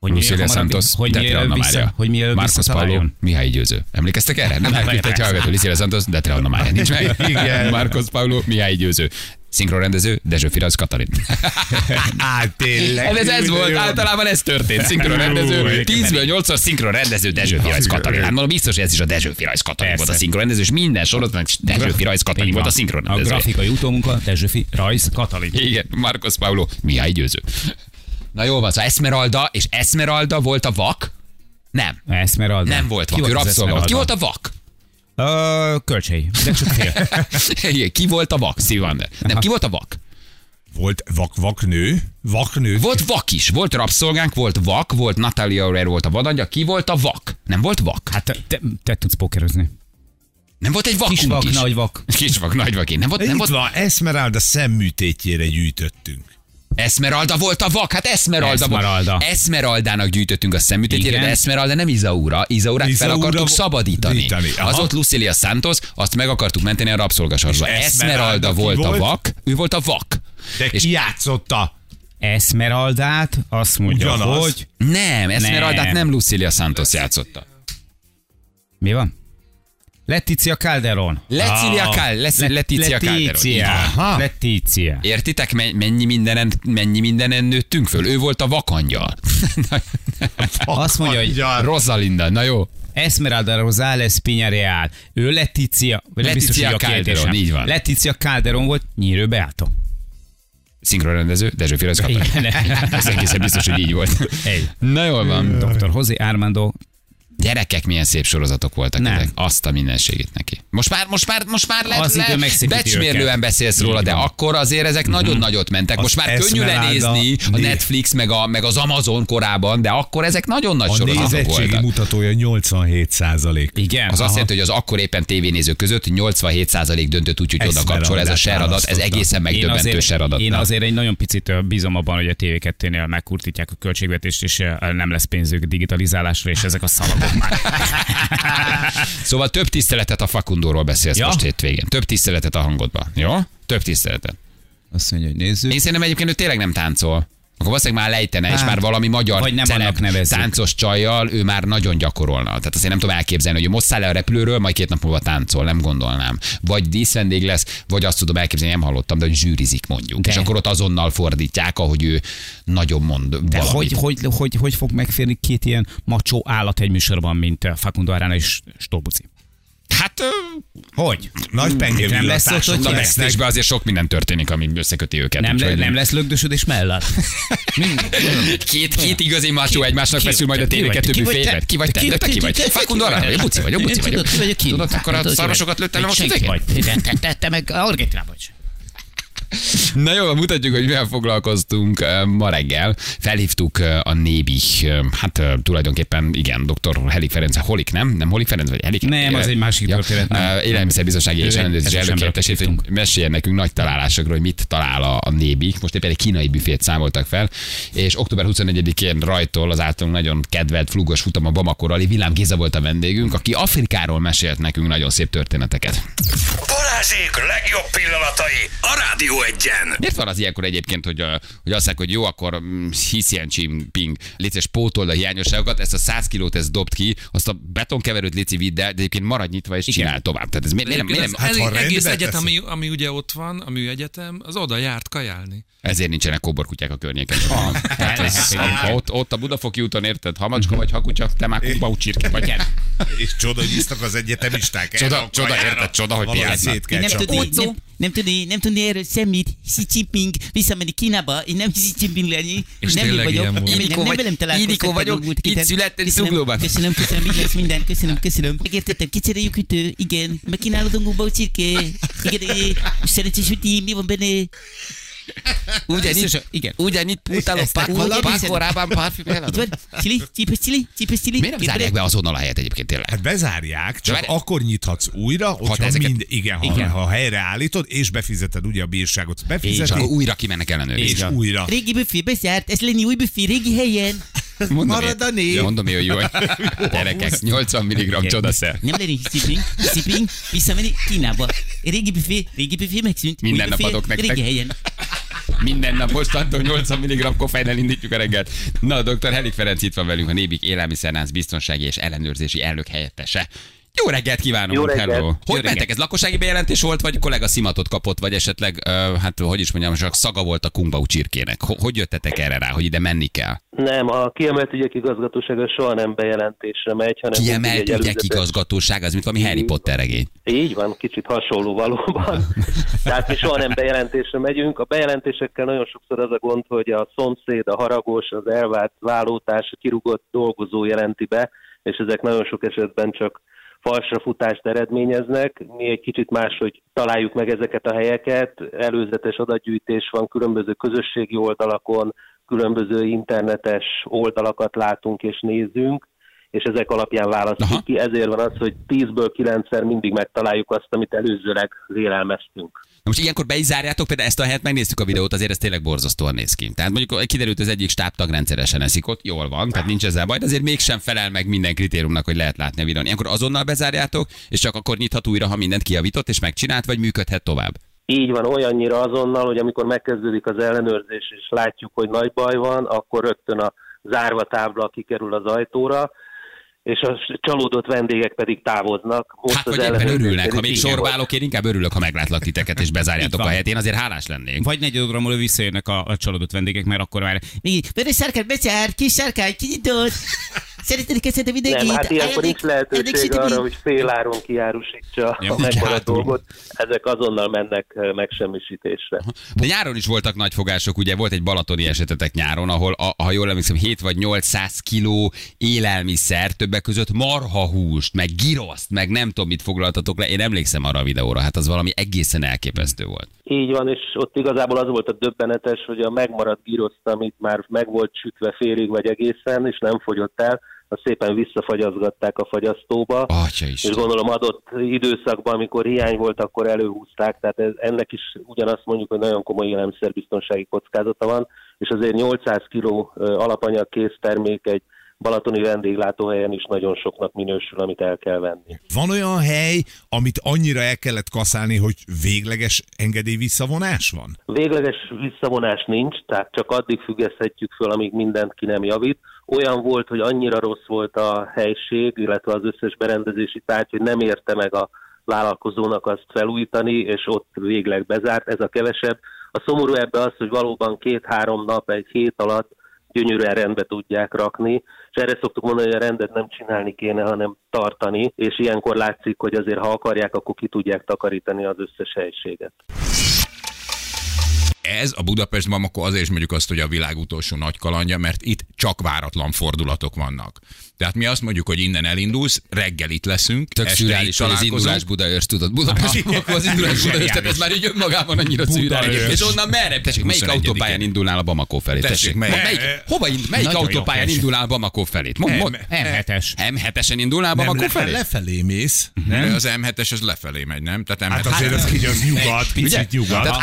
Hogy Luciela Santos, Detre Anna Mária, Márkusz Palló, Mihály Győző. Emlékeztek erre? Nem elküldt egy hallgató. Luciela Santos, Detre Anna Mária. Nincs meg? Igen. Márkusz Palló, Mihály Győző. Szinkronrendező, Dezső Firasz Katalin. Á, tényleg. Ez, ez volt, általában ez történt. Szinkronrendező, tízből nyolcszor szinkronrendező, Dezső Firasz Katalin. Hát mondom, biztos, hogy ez is a Dezső Firasz Katalin volt a szinkronrendező, és minden sorozatban Dezső Firasz Katalin volt a szinkronrendező. A grafikai utómunka, Dezső Firasz Katalin. Igen, Márkusz Palló, Mihály Győző. Na jó van, szóval Esmeralda, és Esmeralda volt a vak? Nem. Esmeralda. Nem volt vak, ő rabszolga. Ki volt a vak? Uh, Kölcsei. De csak fél. Ki volt a vak, Szilvander? Nem, ki volt a vak? Volt vak, vaknő. Vaknő. Volt vak is. Volt rabszolgánk, volt vak, volt Natalia Oreiro volt a vadangya. Ki volt a vak? Nem volt vak? Hát te, te, te tudsz pókerezni. Nem volt egy vakunk Kis vak, is. nagy vak. Kis vak, nagy vak. Nem volt, nem volt... van, Esmeralda szemműtétjére gyűjtöttünk. Esmeralda volt a vak, hát Esmeralda, Esmeralda. Volt. Esmeraldának gyűjtöttünk a szemütetjére, de Esmeralda nem Izaura. Izaurát Izaura fel akartuk vo- szabadítani. Az ott Luciela Santos, azt meg akartuk menteni a rabszolgasorsba. Esmeralda, Esmeralda volt a vak, ő volt a vak. De ki játszotta Esmeraldát, azt mondja, ugyanaz. Hogy... Nem, Esmeraldát nem, nem Luciela Santos játszotta. Mi van? Letizia Calderon. Letizia Calderon. Letizia Calderon. Letizia. Értitek, mennyi mindenen, mennyi mindenen nőttünk föl? Ő volt a vakangyal. Azt mondja, hogy Rosalinda, na jó. Esmeralda Rosales Piñareal. Ő Letizia. Letizia Calderon, így van. Letizia Calderon volt Nyírő Beáta. Szinkronrendező, Dezső Firasz Katalin. Ez egészen biztos, hogy így volt. Hey. Na jól van. doktor José Armando. Gyerekek, milyen szép sorozatok voltak nem. ezek. Azt a mindenségét neki. Most már, most már, most már le, le, becsmérlően beszélsz róla, de akkor azért ezek mm-hmm. nagyon nagyot mentek. Most az már könnyű lenézni a Netflix, meg, a, meg az Amazon korában, de akkor ezek nagyon nagy a sorozatok voltak. A nézettségi mutatója nyolcvanhét százalék. Igen. Az aha. azt jelenti, hogy az akkor éppen tévénézők között nyolcvanhét százalék döntött úgy, hogy oda kapcsol ez a seradat. Ez egészen megdöbbentő seradat. Én azért egy nagyon picit bízom abban, hogy a té vé kettőnél megkurtítják a költségvetést, és nem lesz pénzük digitalizálásra, és ezek a szavak. Szóval több tiszteletet a Facundóról beszélsz ja? most hétvégén. Több tiszteletet a hangodban. Jó? Több tiszteletet. Azt mondja, hogy nézzük. Én szerintem egyébként ő tényleg nem táncol. Akkor valószínűleg már lejtene, hát, és már valami magyar vagy nem celeb, táncos csajjal ő már nagyon gyakorolna. Tehát azért nem tudom elképzelni, hogy most száll le a repülőről, majd két nap múlva táncol, nem gondolnám. Vagy díszvendég lesz, vagy azt tudom elképzelni, nem hallottam, de hogy zsűrizik mondjuk. De. És akkor ott azonnal fordítják, ahogy ő nagyon mond. De hogy, hogy, hogy, hogy fog megférni két ilyen macsó állat egy műsorban, mint Facundo Arana és Stolbuci? Hát, hogy? Nagy pengél nem lesz ott, hogy lesznek. Be azért sok minden történik, ami összeköti őket. Nem, le, nem lesz lögdösödés mellett? két, két igazi macsó egymásnak feszül majd a té vé kettő büfébe. Ki vagy te? Ki vagy te? Ki vagy? Facundo Arana, vagy a buci vagy, a buci vagy. Tudod, akkor a szarvasokat lőttem, most idegen? Te meg Argentina vagy. Na jó, mutatjuk, hogy mivel foglalkoztunk ma reggel. Felhívtuk a Nébih, hát tulajdonképpen igen, doktor Helik Ferenc, Holik, nem? Nem Holik Ferenc, vagy Helik? Nem, az egy másik történet. Ja, élelmiszerbiztonsági és ellenőrzés előkérdését, hogy meséljen nekünk nagy találásokról, hogy mit talál a Nébih. Most éppen egy kínai büfét számoltak fel, és október huszonegyedikén rajtól az általunk nagyon kedvelt flugos futam a Bamakóra, Villám Géza volt a vendégünk, aki Afrikáról mesélt nekünk nagyon szép történeteket. Balázsék legjobb pillanatai a rádió. Egyen. Miért van az ilyenkor egyébként, hogy, hogy azt mondják, hogy jó, akkor hiszien csimping, létszés pótold a hiányosságokat, ezt a száz kilót ezt dobt ki, azt a betonkeverőt léci vidd el, de egyébként maradj nyitva és csinál igen. Tovább. Tehát ez miért nem... Miért nem hát, elég, egész egyet, ami, ami ugye ott van, a műegyetem, az oda járt kajálni. Ezért nincsenek kóborkutyák a környéken. Hát, ez, ott, ott a Budafoki úton érted, ha macska vagy ha kutya, te már kukba úcsirke vagy. És csoda, hogy isznak az egyetemisták. Csoda, csoda érted, csoda, hogy piázznak. Nem tudni, nem tudni erről semmit, Xi Jinping visszamenni Kínába, én nem Xi Jinping lenni, nem vagyok, nem, nem vagy, velem találkoztak, vagyok, múlt itt születtem Zuglóban. Köszönöm, köszönöm, így lesz minden, köszönöm, köszönöm. Megértettem, kicseréljük ütő, igen, megkínálod a gomba, csirke, igen, szerencsés üti, mi van benne? Ugyanitt, igen. Ugyanitt putáló pákorában parfüm eladott. Csili, csípes csili, csípes csili. Miért nem zárják be azonnal a helyet egyébként tényleg? Hát bezárják, csak de akkor nyithatsz újra, hogyha ezeket... mind, igen, igen. Ha, ha helyreállítod, és befizeted ugye a bírságot. Befizeted. És akkor újra kimennek ellenőrizni. És ja. Újra. Régi büfé bezárt, ez lenni új büfé, régi helyen. Marad a név. Mondom én, hogy jó, gyerekek, nyolcvan milligramm csodaszer. Nem lenni sziping, sziping, visszamenni Kínába. Régi büfé, régi büfé megszűnt. Minden nap adok nektek. Régi helyen. Minden nap mostantól nyolcvan milligramm koffeinnel indítjuk a reggelt. Na, doktor Helik Ferenc itt van velünk, a Nébih élelmiszerlánc biztonsági és ellenőrzési elnök helyettese. Jó reggelt kívánok! Jó reggelt! Hello. Hogy mentek? Ez lakossági bejelentés volt, vagy kollega szimatot kapott, vagy esetleg, uh, hát hogy is mondjam, csak szaga volt a kumbau csirkének. H- hogy jöttetek erre rá, hogy ide menni kell? Nem, a kiemelt ügyek igazgatósága soha nem bejelentésre megy, hanem... Kiemelt ügyek előzetes... igazgatósága, az mint valami Harry Potter regény. Így van, kicsit hasonló valóban. Tehát mi soha nem bejelentésre megyünk. A bejelentésekkel nagyon sokszor az a gond, hogy a szomszéd, a haragos, az elvált vállótárs, kirúgott dolgozó jelenti be, és ezek nagyon sok esetben csak falsra futást eredményeznek. Mi egy kicsit máshogy találjuk meg ezeket a helyeket. Előzetes adatgyűjtés van különböző közösségi oldalakon, különböző internetes oldalakat látunk és nézzünk, és ezek alapján választjuk aha. ki. Ezért van az, hogy tízből kilencszer mindig megtaláljuk azt, amit előzőleg vélelmeztünk. Na most ilyenkor be is zárjátok, például ezt a helyet, megnéztük a videót, azért ez tényleg borzasztóan néz ki. Tehát mondjuk kiderült, az egyik stábtag rendszeresen eszik ott, jól van, tehát nincs ezzel baj, de azért mégsem felel meg minden kritériumnak, hogy lehet látni a videón. Ilyenkor azonnal bezárjátok, és csak akkor nyithat újra, ha mindent kijavított és megcsinált, vagy működhet tovább. Így van, olyannyira azonnal, hogy amikor megkezdődik az ellenőrzés, és látjuk, hogy nagy baj van, akkor rögtön a zárva tábla kikerül az ajtóra, és a csalódott vendégek pedig távoznak. Most hát, hogy éppen örülnek, ha még sorbálok, én inkább örülök, ha meglátlak titeket, és bezárjátok a helyet. Én azért hálás lennék. Vagy negyed óra múlva visszajönnek a, a csalódott vendégek, mert akkor már... Vörös sárkány becsár, kis sárkány, kinyitott! Szeretnék kezdeni mindenkit! Nem, hát ilyenkor nincs lehetőség arra, hogy féláron kiárusítsa ja, a mekkora dolgot. Ezek azonnal mennek megsemmisítésre. De nyáron is voltak nagy fogások, ugye volt egy balatoni esetetek nyáron, ahol, a, ha jól emlékszem, hét vagy nyolcszáz kiló élelmiszer, többek között marhahúst, meg giroszt, meg nem tudom, mit foglaltatok le. Én emlékszem arra a videóra, hát az valami egészen elképesztő volt. Így van, és ott igazából az volt a döbbenetes, hogy a megmaradt giroszt, amit már meg volt sütve félig vagy egészen, és nem fogyott el, azt szépen visszafagyazgatták a fagyasztóba, és gondolom adott időszakban, amikor hiány volt, akkor előhúzták, tehát ez, ennek is ugyanazt mondjuk, hogy nagyon komoly élelmiszerbiztonsági kockázata van, és azért nyolcszáz kiló alapanyagkész termék egy balatoni vendéglátóhelyen is nagyon soknak minősül, amit el kell venni. Van olyan hely, amit annyira el kellett kaszálni, hogy végleges engedély visszavonás van? Végleges visszavonás nincs, tehát csak addig függeszthetjük föl, amíg mindent ki nem javít. Olyan volt, hogy annyira rossz volt a helység, illetve az összes berendezési tárgy, hogy nem érte meg a vállalkozónak azt felújítani, és ott végleg bezárt, ez a kevesebb. A szomorú ebbe az, hogy valóban két-három nap, egy hét alatt gyönyörűen rendbe tudják rakni, és erre szoktuk mondani, hogy a rendet nem csinálni kéne, hanem tartani, és ilyenkor látszik, hogy azért ha akarják, akkor ki tudják takarítani az összes helyiséget. Ez a Budapest Bamako azért is mondjuk azt, hogy a világ utolsó nagy kalandja, mert itt csak váratlan fordulatok vannak. Tehát mi azt mondjuk, hogy innen elindulsz, reggel itt leszünk, tök este itt találkozunk. Az indulás Budaörs, tudod, Budapest Bamako az indulás Budaörs, tehát ez már így önmagában annyira szürreális. És onnan merre? Tessék, melyik autópályán indulnál a Bamako felé? Tessék, melyik, hova ind, melyik autópályán indulnál a Bamako felé? M hetes. M hetesen indulnál a Bamako felé? Lefelé mész. Az M hetes az lefelé megy, nem? Tehát azért az így az nyugat, picit nyugat.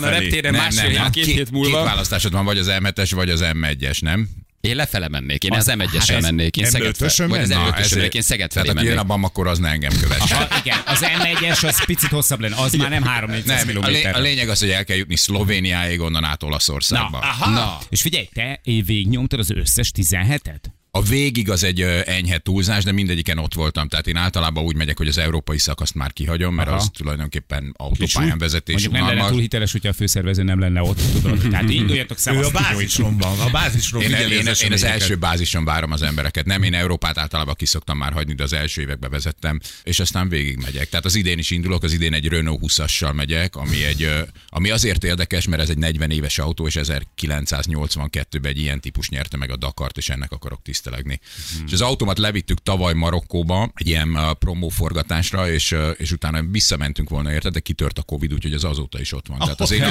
Reptéren nem, másfél, nem, nem. Két, két hét múlva. Két választásod van, vagy az M hetes, vagy az M egyes, nem? Én lefele mennék, én az, az M egyesre hát mennék, én Szegedfelé mennék. M ötösön én Szeged felé mennék. Tehát a akkor az ne engem kövesse. Aha, igen, az M egyes az picit hosszabb lenne, az igen. Már nem három-négyszáz kilométer. A lényeg az, hogy el kell jutni Szlovéniáig, onnan át Olaszországba. Na, aha. Na. És figyelj, te végignyomtad az összes tizenhetet? A végig az egy enyhe túlzás, de mindegyiken ott voltam. Tehát én általában úgy megyek, hogy az európai szakaszt már kihagyom, mert aha. az tulajdonképpen autópályán vezetés. Mondjuk nem lenne túl hiteles, hogyha a főszervező nem lenne ott. Tudod. Tehát induljatok számos. Ő a bázison van. A bázisról én, én, én, én az első bázison várom az embereket. Nem, én Európát általában kiszoktam már hagyni, de az első évekbe vezettem, és aztán végig megyek. Tehát az idén is indulok, az idén egy Renault húszassal megyek, ami, egy, ami azért érdekes, mert ez egy negyven éves autó, és ezerkilencszáznyolcvankettőben egy ilyen típus nyerte meg a Dakart, és ennek akarok tisztelni. Hmm. És az automat levittük tavaly Marokkóba egy ilyen uh, promóforgatásra, és, uh, és utána visszamentünk volna érte, de kitört a Covid, úgyhogy az azóta is ott van. Tehát az én...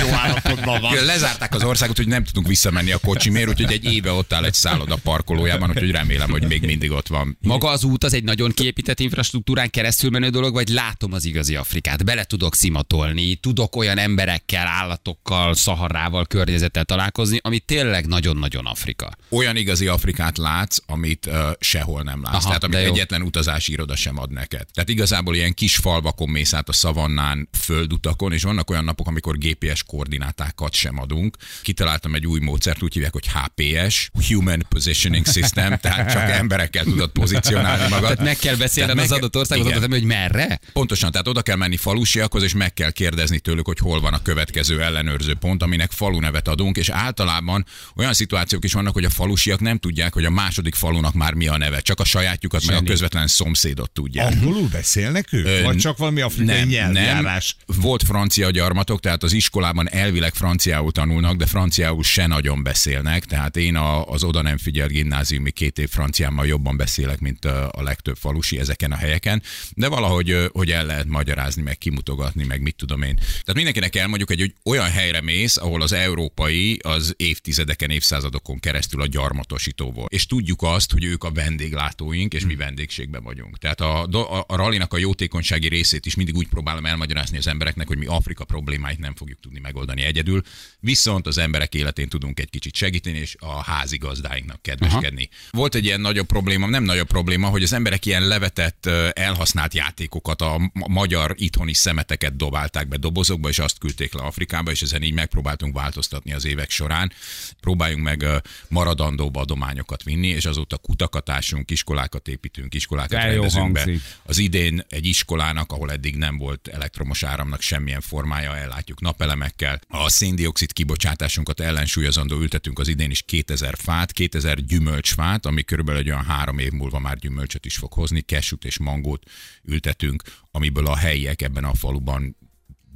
jó állapotban van. Lezárták az országot, hogy nem tudunk visszamenni a kocsimért, úgyhogy egy éve ott áll egy szálloda parkolójában, úgyhogy remélem, hogy még mindig ott van. Maga az út az egy nagyon kiépített infrastruktúrán keresztül menő dolog, vagy látom az igazi Afrikát? Bele tudok szimatolni, tudok olyan emberekkel, állatokkal, szaharával, környezettel találkozni, ami tényleg nagyon-nagyon Afrika. Olyan igazi Afrika látsz, amit uh, sehol nem látsz. Aha, tehát amit egyetlen utazási iroda sem ad neked. Tehát igazából ilyen kis falvakon mész át a szavannán, földutakon, és vannak olyan napok, amikor gé pé es koordinátákat sem adunk. Kitaláltam egy új módszert, úgy hívják, hogy há pé es, Human Positioning System, tehát csak emberekkel tudod pozícionálni magad. Tehát meg kell beszélnem az adott országot, adott, hogy merre? Pontosan, tehát oda kell menni falusiakhoz, és meg kell kérdezni tőlük, hogy hol van a következő ellenőrző pont, aminek falu nevet adunk, és általában olyan szituációk is vannak, hogy a falusiak nem tudják, hogy a második falunak már mi a neve. Csak a sajátjukat, Zseni. Meg a közvetlen szomszédot tudják. Angolul beszélnek ők? Ö, Vagy csak valami afrikai nem, nyelvjárás? Nem. Volt francia gyarmatok, tehát az iskolában elvileg franciául tanulnak, de franciául se nagyon beszélnek. Tehát én a, az oda nem figyel gimnáziumi két év franciámmal jobban beszélek, mint a, a legtöbb falusi ezeken a helyeken. De valahogy hogy el lehet magyarázni, meg kimutogatni, meg mit tudom én. Tehát mindenkinek elmondjuk, hogy olyan helyre mész, ahol az európai az évtizedeken, évszázadokon keresztül a gyarmatosító. És tudjuk azt, hogy ők a vendéglátóink, és mi vendégségben vagyunk. Tehát a, a, a rallinak a jótékonysági részét is mindig úgy próbálom elmagyarázni az embereknek, hogy mi Afrika problémáit nem fogjuk tudni megoldani egyedül, viszont az emberek életén tudunk egy kicsit segíteni, és a házigazdáinknak kedveskedni. Aha. Volt egy ilyen nagyobb probléma, nem nagyobb probléma, hogy az emberek ilyen levetett, elhasznált játékokat, a magyar itthoni szemeteket dobálták be dobozokba, és azt küldték le Afrikába, és ezen így megpróbáltunk változtatni az évek során. Próbáljunk meg maradandóba adományokat vinni, és azóta kutakatásunk, iskolákat építünk, iskolákat rendezünk be. Az idén egy iskolának, ahol eddig nem volt elektromos áramnak semmilyen formája, ellátjuk napelemekkel. A széndioxid kibocsátásunkat ellensúlyozandó ültetünk az idén is kétezer fát, kétezer gyümölcsfát, ami körülbelül olyan három év múlva már gyümölcsöt is fog hozni, kesút és mangót ültetünk, amiből a helyiek ebben a faluban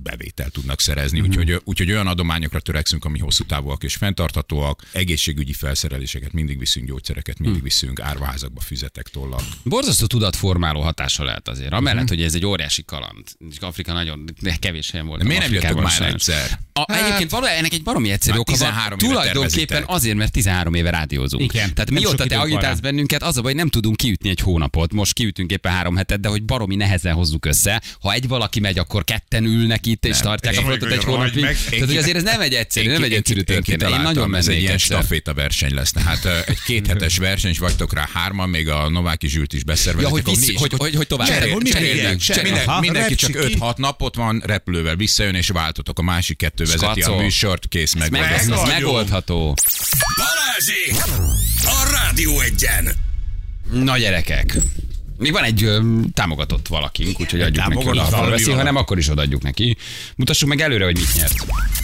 bevételt tudnak szerezni, úgyhogy, úgyhogy olyan adományokra törekszünk, ami hosszú távúak és fenntarthatóak, egészségügyi felszereléseket mindig viszünk, gyógyszereket mindig viszünk, árvaházakba füzetek, tollak. Borzasztó tudatformáló hatása lehet azért, amellett, hogy ez egy óriási kaland. És Afrika nagyon kevés helyen volt. Miért nem jöttök már egyszer? A, hát, egyébként valójában ennek egy baromi egyszerű oka van. Tulajdonképpen azért, mert tizenhárom éve rádiózunk. Igen, tehát mióta te agitálsz rá bennünket, az a baj, nem tudunk kiütni egy hónapot. Most kiütünk éppen három hetet, de hogy baromi nehezen hozzuk össze. Ha egy valaki megy, akkor ketten ülnek itt, és nem tartják a frontot egy hónapig. Tehát hogy azért ez nem egy egyszerű, nem egy egyszerű történet. Én nagyon ez egy ilyen staféta verseny lesz. Tehát egy kéthetes verseny, és vagytok rá hárman, még a Novák Zsűrt is beszervezik. Hogy tovább mindenki csak öt-hat napot van, repülővel visszajön, és váltotok a másik kettő. Vezeti a műsort, kész, megoldható. Ez, meg, ez megoldható. Balázsi! A Rádió Egyen! Na gyerekek, még van egy ö, támogatott valakink, úgyhogy adjuk támogatott neki oda, veszi, ha nem, akkor is odaadjuk neki. Mutassuk meg előre, hogy mit nyert.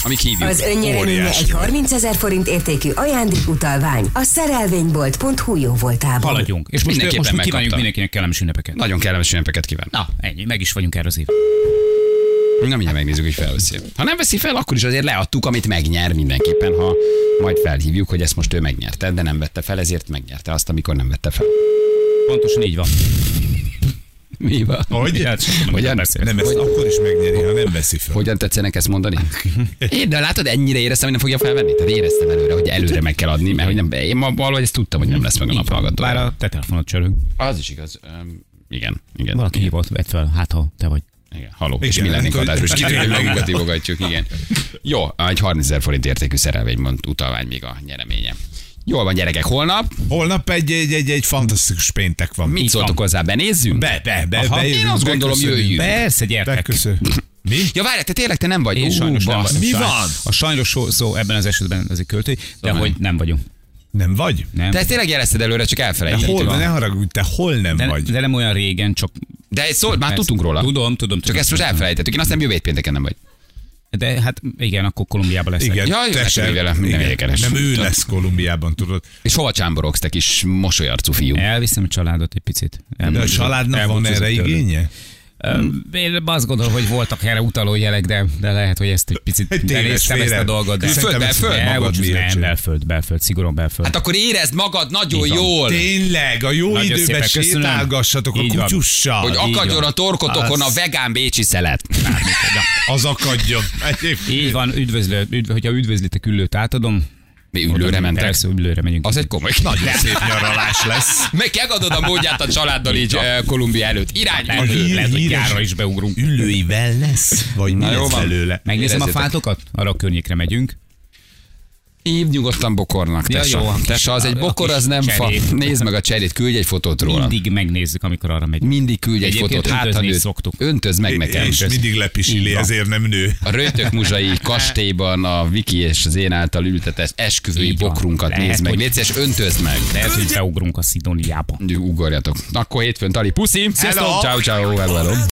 Amik hívjuk. Az önnyereménye egy harmincezer forint értékű ajándékutalvány a szerelvénybolt pont hu jó voltában. Haladjunk. És most mindenképpen most kívánjuk mindenkinek kellemes ünnepeket. Nagyon kellemes ünnepeket kívánok. Na, ennyi, meg is vagyunk erre az év. Na, mindjárt megnézzük, hogy felveszi. Ha nem veszi fel, akkor is azért leadtuk, amit megnyer mindenképpen, ha majd felhívjuk, hogy ezt most ő megnyerte, de nem vette fel, ezért megnyerte azt, amikor nem vette fel. Pontosan így van. Mi van? Hogy? Hát, hogyan? Nem, ezt akkor is megnyeri, ha nem veszi fel. Hogyan tetszenek ezt mondani? Én, de látod, ennyire éreztem, hogy nem fogja felvenni? Tehát éreztem előre, hogy előre meg kell adni, mert hogy nem, én ma valahogy ezt tudtam, hogy nem lesz meg a naphallgató. Bár a te telefonod csörög. Az is igaz. Um, igen, igen. Valaki hívott, vedd fel, hát ha te vagy. Igen, haló. És mi lennénk adásban? És kitérjük, magunkat ívogatjuk, igen. Jó, egy harmincezer forint értékű szerelvénybont utalvány még a nyereménye. Jól van, gyerekek, holnap? Holnap egy, egy, egy, egy fantasztikus péntek van. Mit szóltok hozzá, benézzünk? Be, be, be. Aha, be én azt gondolom, jöjjünk. Persze, gyertek. Mi? Ja, várj, te tényleg te nem vagy. Én Ó, sajnos basz, nem vagy. Mi van? A sajnos szó ebben az esetben az egy költői, de hogy nem vagyunk. Nem vagy? Nem. Te ezt tényleg jelezted előre, csak elfelejtettem. Hol van? Ne haragudj, te hol nem de, vagy? De nem olyan régen, csak... De szó, már ezt tudtunk róla. Tudom, tudom. tudom csak tudom, ezt most elfelejtettük. Én azt hiszem, jövő pénteken nem vagy. De hát igen, akkor Kolumbiában leszek. Igen, ja, te sem. Vélem, igen, nem, nem ő lesz Kolumbiában, tudod. És hova csámborogsz, te kis mosolyarcú fiú? Elviszem a családot egy picit. De a családnak van erre igénye? Én azt gondolom, hogy voltak erre utaló jelek, de, de lehet, hogy ezt egy picit beléztem ezt a dolgot. De föld, belföld? Magad nem, belföld, belföld, szigorúan belföld. Hát akkor érezd magad nagyon igen jól. Tényleg, a jó nagyon időben sétálgassatok a kutyussal. Hogy akadjon a torkotokon az... a vegán bécsi szelet. Az akadjon. Így van, üdvözlő, üdv, hogyha üdvözlitek Üllőt, átadom. Mi Üllőre mentek? Persze, Üllőre megyünk. Az egy komoly, nagyon szép nyaralás lesz. Meg megadod a módját a családdal így Kolumbia előtt. Irány Üllő. Lehet, hogy gyárra is beugrunk. Üllőivel lesz? Vagy mi lesz belőle? Megnézem a fátokat? Arra a környékre megyünk. Év nyugodtan bokornak, tessa. Ja, tessa, az egy bokor, az nem fa. Nézd meg a cserét, küldj egy fotót róla. Mindig megnézzük, amikor arra megyünk. Mindig küldj egy fotót, hát ha nőtt, öntöz meg nekem. És mindig lepisili, ezért nem nő. A Röjtök muzsai kastélyban a Viki és az én által ültetett esküvői bokrunkat nézd meg. Légy szíves, öntözd meg. Lehet, hogy beugrunk a Szidóniába. Ugorjatok. Akkor hétfőn, Tali, puszi. Sziasztok, ciao ciao, hello, hello.